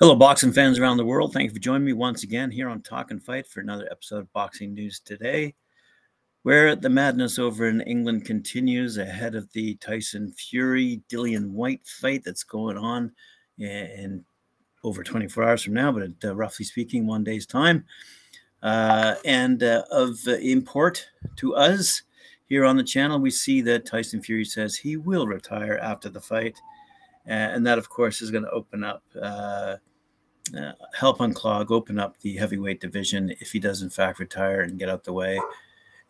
Hello, boxing fans around the world. Thank you for joining me once again here on Talk and Fight for another episode of Boxing News Today, where the madness over in England continues ahead of the Tyson Fury, Dillian Whyte fight that's going on in over 24 hours from now, but roughly speaking, one day's time. And of import to us here on the channel, we see that Tyson Fury says he will retire after the fight. And that, of course, is going to open up, help unclog, open up the heavyweight division if he does, in fact, retire and get out the way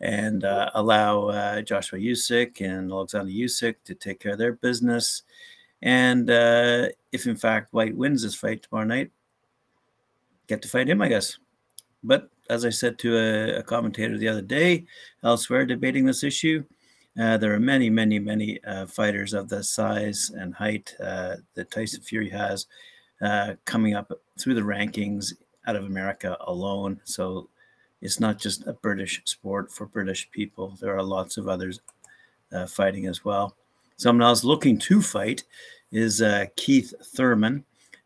and allow Joshua Usyk and Alexander Usyk to take care of their business. And if, in fact, Whyte wins this fight tomorrow night, get to fight him, I guess. But as I said to a commentator the other day elsewhere debating this issue, there are many fighters of the size and height that Tyson Fury has coming up through the rankings out of America alone. So it's not just a British sport for British people. There are lots of others fighting as well. Someone else looking to fight is Keith Thurman,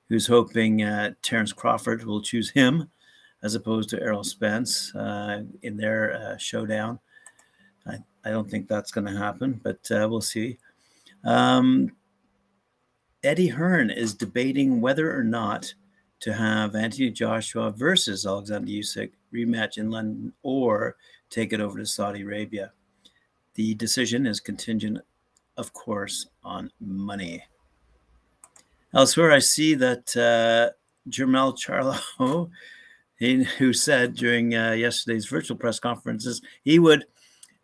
who's hoping Terence Crawford will choose him as opposed to Errol Spence in their showdown. I don't think that's going to happen, but we'll see. Eddie Hearn is debating whether or not to have Anthony Joshua versus Alexander Usyk rematch in London or take it over to Saudi Arabia. The decision is contingent, of course, on money. Elsewhere, I see that Jermell Charlo... who said during yesterday's virtual press conferences he would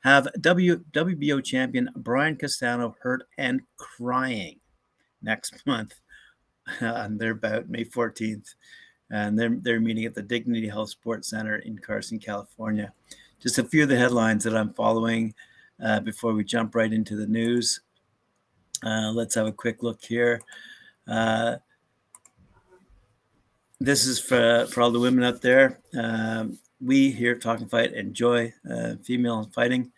have WBO champion Brian Costano hurt and crying next month on their bout, May 14th. And they're meeting at the Dignity Health Sports Center in Carson, California. Just a few of the headlines that I'm following before we jump right into the news. Let's have a quick look here. This is for all the women out there. We here at Talk and Fight enjoy female fighting.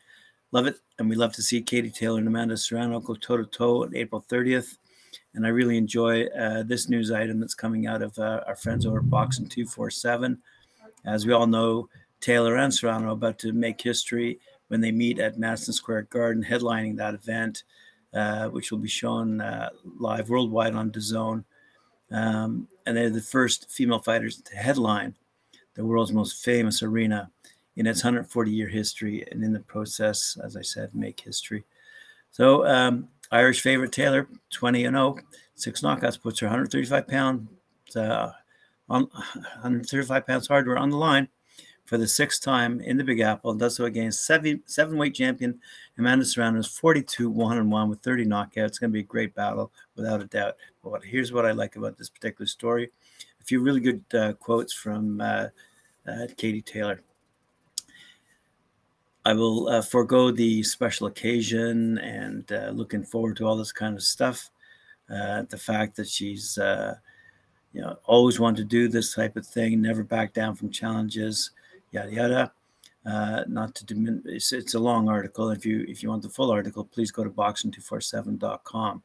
Love it. And we love to see Katie Taylor and Amanda Serrano go toe-to-toe on April 30th. And I really enjoy this news item that's coming out of our friends over at Boxing 247. As we all know, Taylor and Serrano are about to make history when they meet at Madison Square Garden, headlining that event, which will be shown live worldwide on DAZN. And they're the first female fighters to headline the world's most famous arena in its 140-year history, and in the process, as I said, make history. So Irish favorite Taylor, 20-0, 6 knockouts, puts her 135 pounds hardware on the line for the 6th time in the Big Apple, and does so against seven-weight champion Amanda Serrano's 42-1-1 with 30 knockouts. It's going to be a great battle, without a doubt. But here's what I like about this particular story. A few really good quotes from Katie Taylor. I will forego the special occasion and looking forward to all this kind of stuff. The fact that she's always wanted to do this type of thing, never back down from challenges, yada, yada. Not to diminish, it's a long article. If you want the full article, please go to boxing247.com.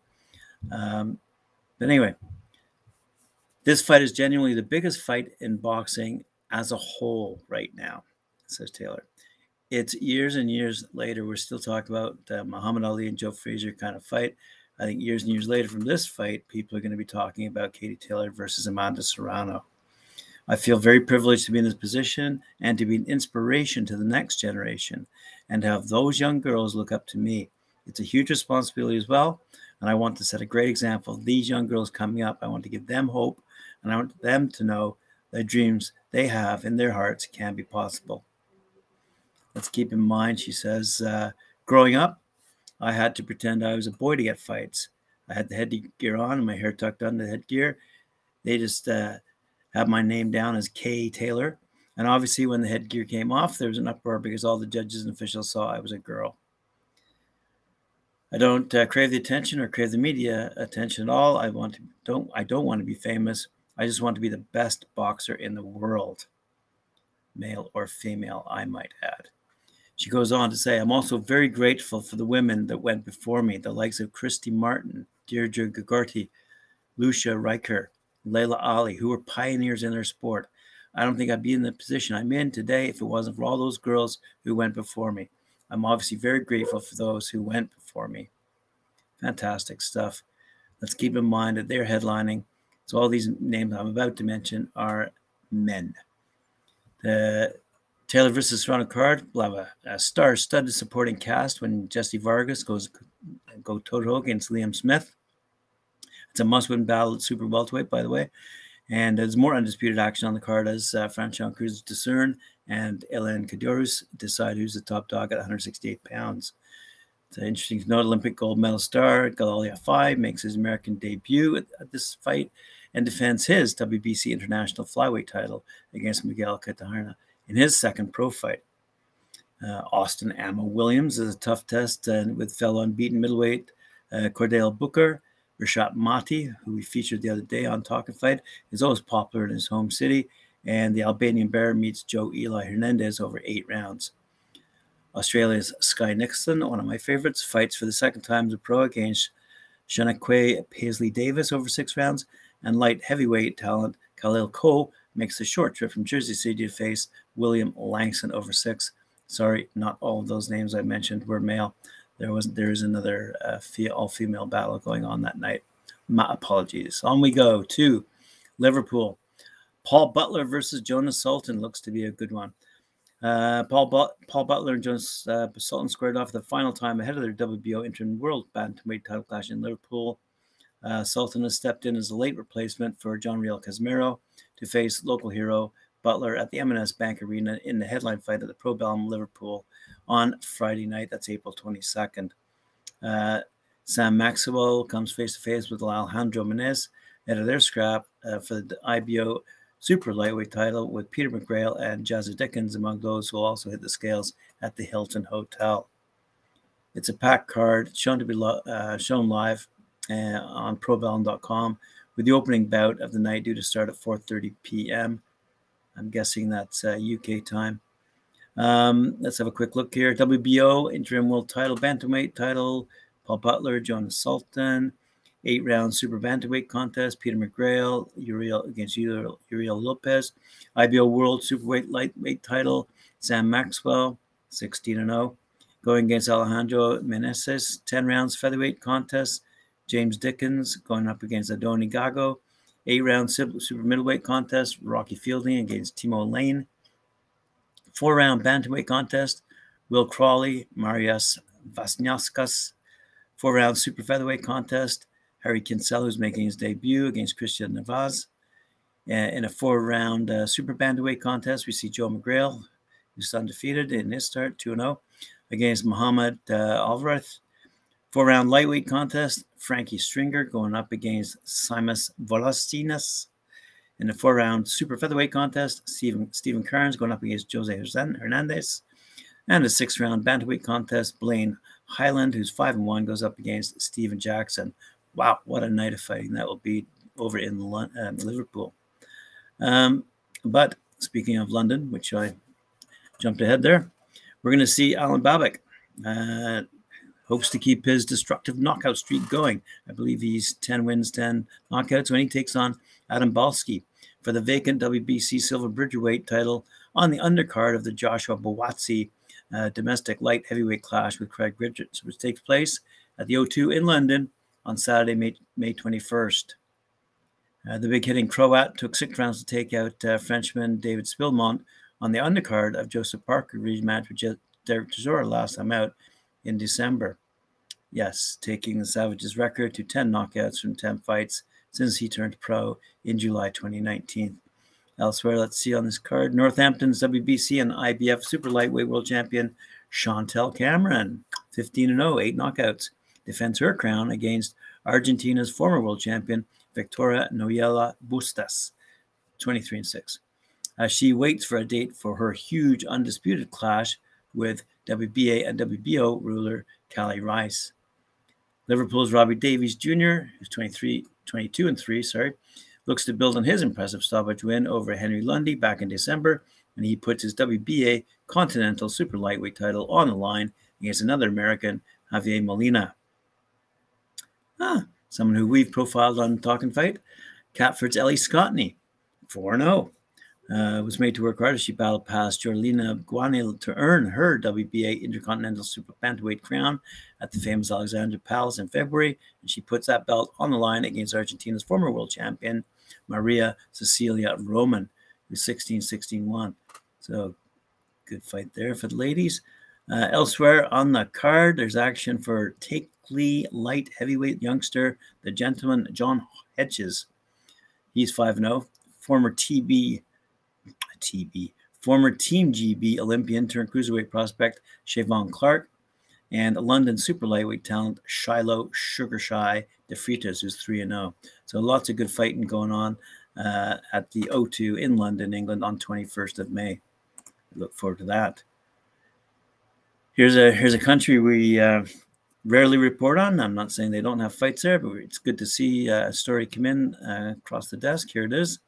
But anyway, this fight is genuinely the biggest fight in boxing as a whole right now, says Taylor. It's years and years later. We're still talking about Muhammad Ali and Joe Frazier kind of fight. I think years and years later from this fight, people are going to be talking about Katie Taylor versus Amanda Serrano. I feel very privileged to be in this position and to be an inspiration to the next generation and to have those young girls look up to me. It's a huge responsibility as well. And I want to set a great example. These young girls coming up, I want to give them hope, and I want them to know the dreams they have in their hearts can be possible. Let's keep in mind, she says, growing up, I had to pretend I was a boy to get fights. I had the headgear on and my hair tucked under the headgear. They just had my name down as K. Taylor. And obviously when the headgear came off, there was an uproar because all the judges and officials saw I was a girl. I don't crave the attention or crave the media attention at all. I don't want to be famous. I just want to be the best boxer in the world, male or female, I might add. She goes on to say, I'm also very grateful for the women that went before me, the likes of Christy Martin, Deirdre Gagotti, Lucia Riker, Layla Ali, who were pioneers in their sport. I don't think I'd be in the position I'm in today if it wasn't for all those girls who went before me. I'm obviously very grateful for those who went before me. Fantastic stuff. Let's keep in mind that they're headlining. So all these names I'm about to mention are men. The Taylor versus Serrano card, we'll have a star-studded supporting cast when Jesse Vargas goes toe-to-toe against Liam Smith. It's a must-win battle at super welterweight, by the way. And there's more undisputed action on the card as Franchon Cruz de Cern and Hélène Cadourus decide who's the top dog at 168 pounds. It's interesting to note, Olympic gold medal star Galal Yafai makes his American debut at this fight and defends his WBC International Flyweight title against Miguel Catarina in his second pro fight. Austin Amma Williams is a tough test with fellow unbeaten middleweight Cordell Booker. Rishabh Mati, who we featured the other day on Talk and Fight, is always popular in his home city. And the Albanian Bear meets Joe Eli Hernandez over 8 rounds. Australia's Sky Nixon, one of my favorites, fights for the second time as a pro against Shanaque Paisley Davis over 6 rounds. And light heavyweight talent Khalil Cole makes a short trip from Jersey City to face William Langston over 6. Sorry, not all of those names I mentioned were male. There is another all-female battle going on that night. My apologies. On we go to Liverpool. Paul Butler versus Jonas Sultan looks to be a good one. Paul Butler and Jonas Sultan squared off the final time ahead of their WBO interim world bantamweight title clash in Liverpool. Sultan has stepped in as a late replacement for Jonriel Casemiro to face local hero Butler at the M&S Bank Arena in the headline fight at the Pro Bellum Liverpool on Friday night. That's April 22nd. Sam Maxwell comes face-to-face with Alejandro Menez ahead of their scrap for the IBO super lightweight title with Peter McGrail and Jazza Dickens among those who will also hit the scales at the Hilton Hotel. It's a packed card shown to be shown live on probellum.com with the opening bout of the night due to start at 4:30 p.m. I'm guessing that's UK time. Let's have a quick look here. WBO interim world title, bantamweight title, Paul Butler, Jonas Sultan, 8-round super bantamweight contest, Peter McGrail, Uriel Lopez, IBO world superweight lightweight title, Sam Maxwell, 16-0, going against Alejandro Menezes, 10-round featherweight contest, James Dickens going up against Adoni Gago, 8-round super middleweight contest, Rocky Fielding against Timo Lane. 4-round bantamweight contest, Will Crawley, Marias Vasniauskas. 4-round super featherweight contest, Harry Kinsella, who's making his debut against Christian Navas. In a 4-round super bantamweight contest, we see Joe McGrail, who's undefeated in his start, 2-0, against Muhammad Alvarez. 4-round lightweight contest, Frankie Stringer going up against Simas Volastinas. In the 4-round super featherweight contest, Stephen Kearns going up against Jose Hernandez. And the 6-round bantamweight contest, Blaine Highland, who's 5-1, goes up against Stephen Jackson. Wow, what a night of fighting that will be over in Liverpool. But speaking of London, which I jumped ahead there, we're going to see Alan Babak. Hopes to keep his destructive knockout streak going. I believe he's 10 wins, 10 knockouts when he takes on Adam Balski for the vacant WBC silver bridgerweight title on the undercard of the Joshua Bawatsi domestic light heavyweight clash with Craig Richards, which takes place at the O2 in London on Saturday, May 21st. The big-hitting Croat took 6 rounds to take out Frenchman David Spilmont on the undercard of Joseph Parker rematch with Derek Chisora last time out in December. Yes, taking the Savage's record to 10 knockouts from 10 fights since he turned pro in July 2019. Elsewhere, let's see on this card, Northampton's WBC and IBF super lightweight world champion Chantel Cameron, 15-0, 8 knockouts, defends her crown against Argentina's former world champion Victoria Noyella Bustos, 23-6. As she waits for a date for her huge undisputed clash with WBA and WBO ruler Callie Rice. Liverpool's Robbie Davies Jr., who's 22-3, looks to build on his impressive stoppage win over Henry Lundy back in December, and he puts his WBA Continental Super Lightweight title on the line against another American, Javier Molina. Someone who we've profiled on Talkin' Fight, Catford's Ellie Scottney, 4-0. Was made to work hard as she battled past Jorlina Guanil to earn her WBA Intercontinental Super Bantamweight crown at the famous Alexandra Palace in February, and she puts that belt on the line against Argentina's former world champion, Maria Cecilia Roman, who's 16-16-1. So good fight there for the ladies. Elsewhere on the card, there's action for Take Lee light heavyweight youngster, the gentleman John Hedges. He's 5-0, former Team GB Olympian turned cruiserweight prospect Siobhan Clark, and London super lightweight talent Shiloh Sugar Shy De Freitas, who's 3-0. So lots of good fighting going on at the O2 in London, England on 21st of May. I look forward to that. Here's a country we rarely report on. I'm not saying they don't have fights there, but it's good to see a story come in across the desk. Here it is.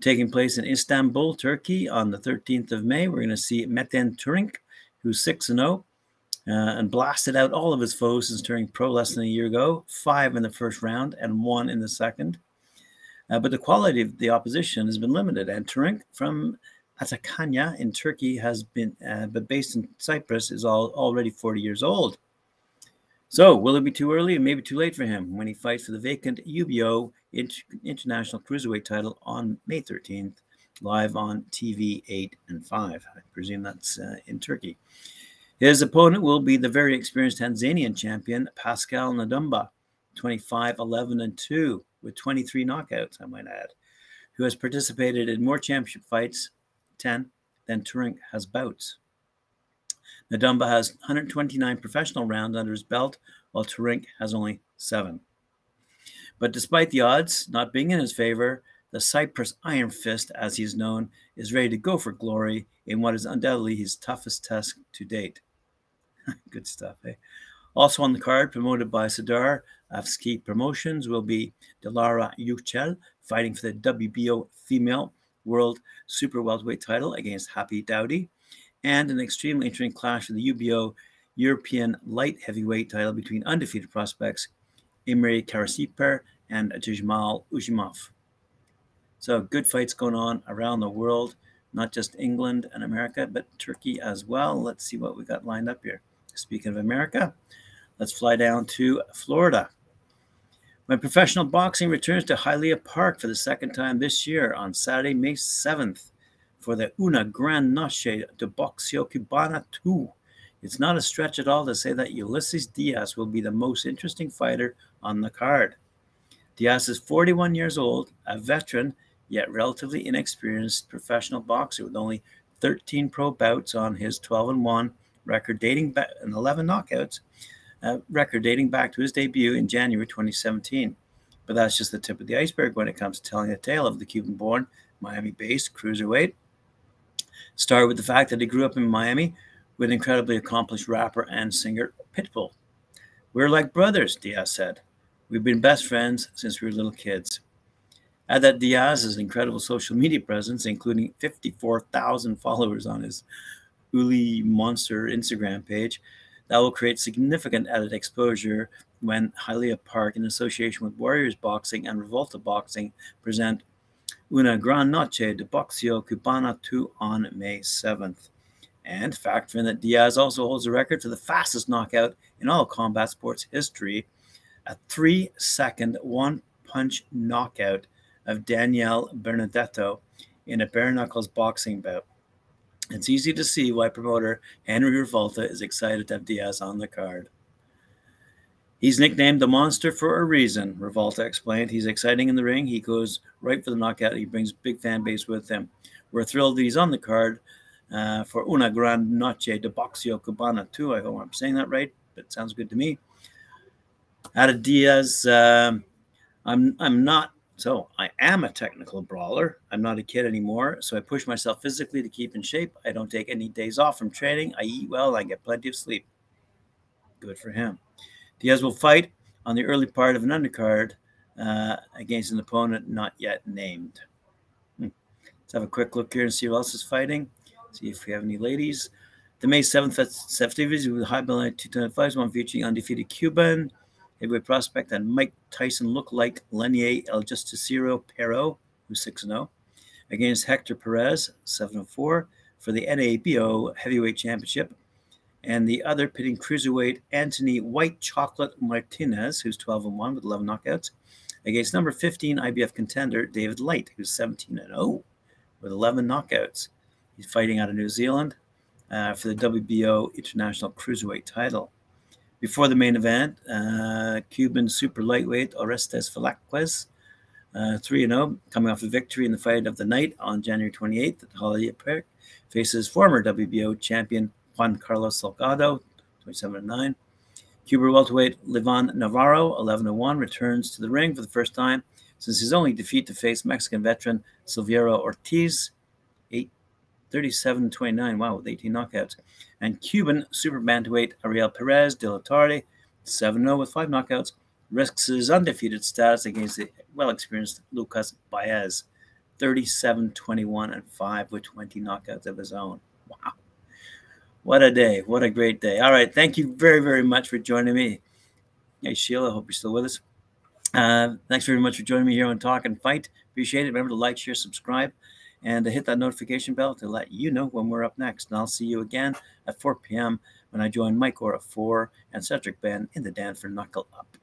Taking place in Istanbul, Turkey on the 13th of May. We're going to see Metin Turing, who's 6-0, and blasted out all of his foes since Turing pro less than a year ago, 5 in the first round and 1 in the second. But the quality of the opposition has been limited, and Turing from Atakanya in Turkey has been, but based in Cyprus, is already 40 years old. So will it be too early and maybe too late for him when he fights for the vacant UBO International Cruiserweight title on May 13th, live on TV 8 and 5. I presume that's in Turkey. His opponent will be the very experienced Tanzanian champion, Pascal Ndumba, 25-11-2, with 23 knockouts, I might add, who has participated in more championship fights, 10, than Turing has bouts. Ndumba has 129 professional rounds under his belt, while Turing has only 7. But despite the odds not being in his favor, the Cyprus Iron Fist, as he's known, is ready to go for glory in what is undoubtedly his toughest test to date. Good stuff, eh? Also on the card, promoted by Sadar Afsky Promotions, will be Dilara Yücel fighting for the WBO Female World Super Welterweight title against Happy Dowdy, and an extremely interesting clash for the UBO European light heavyweight title between undefeated prospects Emre Karasiper and Jujmal Ujimov. So good fights going on around the world, not just England and America, but Turkey as well. Let's see what we got lined up here. Speaking of America, let's fly down to Florida. When professional boxing returns to Hialeah Park for the second time this year on Saturday, May 7th, for the Una Gran Noche de Boxeo Cubana 2. It's not a stretch at all to say that Ulysses Diaz will be the most interesting fighter on the card. Diaz is 41 years old, a veteran, yet relatively inexperienced professional boxer with only 13 pro bouts on his 12-1 record dating back, and 11 knockouts record dating back to his debut in January 2017. But that's just the tip of the iceberg when it comes to telling a tale of the Cuban-born, Miami-based cruiserweight. Start with the fact that he grew up in Miami with incredibly accomplished rapper and singer Pitbull. "We're like brothers," Diaz said. "We've been best friends since we were little kids." Add that Diaz has an incredible social media presence, including 54,000 followers on his Uli Monster Instagram page. That will create significant added exposure when Hialeah Park, in association with Warriors Boxing and Revolta Boxing, present Una Gran Noche de Boxeo Cubana 2 on May 7th. And factor in that Diaz also holds a record for the fastest knockout in all combat sports history, a 3-second one-punch knockout of Daniel Benedetto in a bare-knuckles boxing bout. It's easy to see why promoter Henry Revolta is excited to have Diaz on the card. "He's nicknamed the Monster for a reason," Revolta explained. "He's exciting in the ring. He goes right for the knockout. He brings big fan base with him. We're thrilled that he's on the card for Una Gran Noche de Boxeo Cubana 2. I hope I'm saying that right, but it sounds good to me. Added Diaz, I am a technical brawler. I'm not a kid anymore, so I push myself physically to keep in shape. I don't take any days off from training. I eat well, and I get plenty of sleep." Good for him. Diaz will fight on the early part of an undercard against an opponent not yet named. Let's have a quick look here and see who else is fighting. See if we have any ladies. The May 7th festivities with high belt 225s, one featuring undefeated Cuban heavyweight prospect and Mike Tyson look-alike Lenier El Justiciero Pero, who's 6-0, against Hector Perez, 7-4, for the NABO Heavyweight Championship. And the other pitting cruiserweight Anthony White Chocolate Martinez, who's 12-1 with 11 knockouts, against number 15 IBF contender David Light, who's 17-0 with 11 knockouts. He's fighting out of New Zealand for the WBO International Cruiserweight title. Before the main event, Cuban super lightweight Orestes Velazquez, 3-0, coming off a victory in the fight of the night on January 28th at the Holiday Park, faces former WBO champion Juan Carlos Salgado, 27-9. Cuban welterweight Liván Navarro, 11-1, returns to the ring for the first time since his only defeat to face Mexican veteran Silverio Ortiz, 37-29, wow, with 18 knockouts. And Cuban super bantamweight Ariel Perez de la Tarde, 7-0 with 5 knockouts, risks his undefeated status against the well-experienced Lucas Baez, 37-21 and 5 with 20 knockouts of his own. Wow. What a day. What a great day. All right. Thank you very, very much for joining me. Hey, Sheila, I hope you're still with us. Thanks very much for joining me here on Talk and Fight. Appreciate it. Remember to like, share, subscribe, and hit that notification bell to let you know when we're up next. And I'll see you again at 4 p.m. when I join Mike Orr at 4 and Cedric Ben in the Danford Knuckle Up.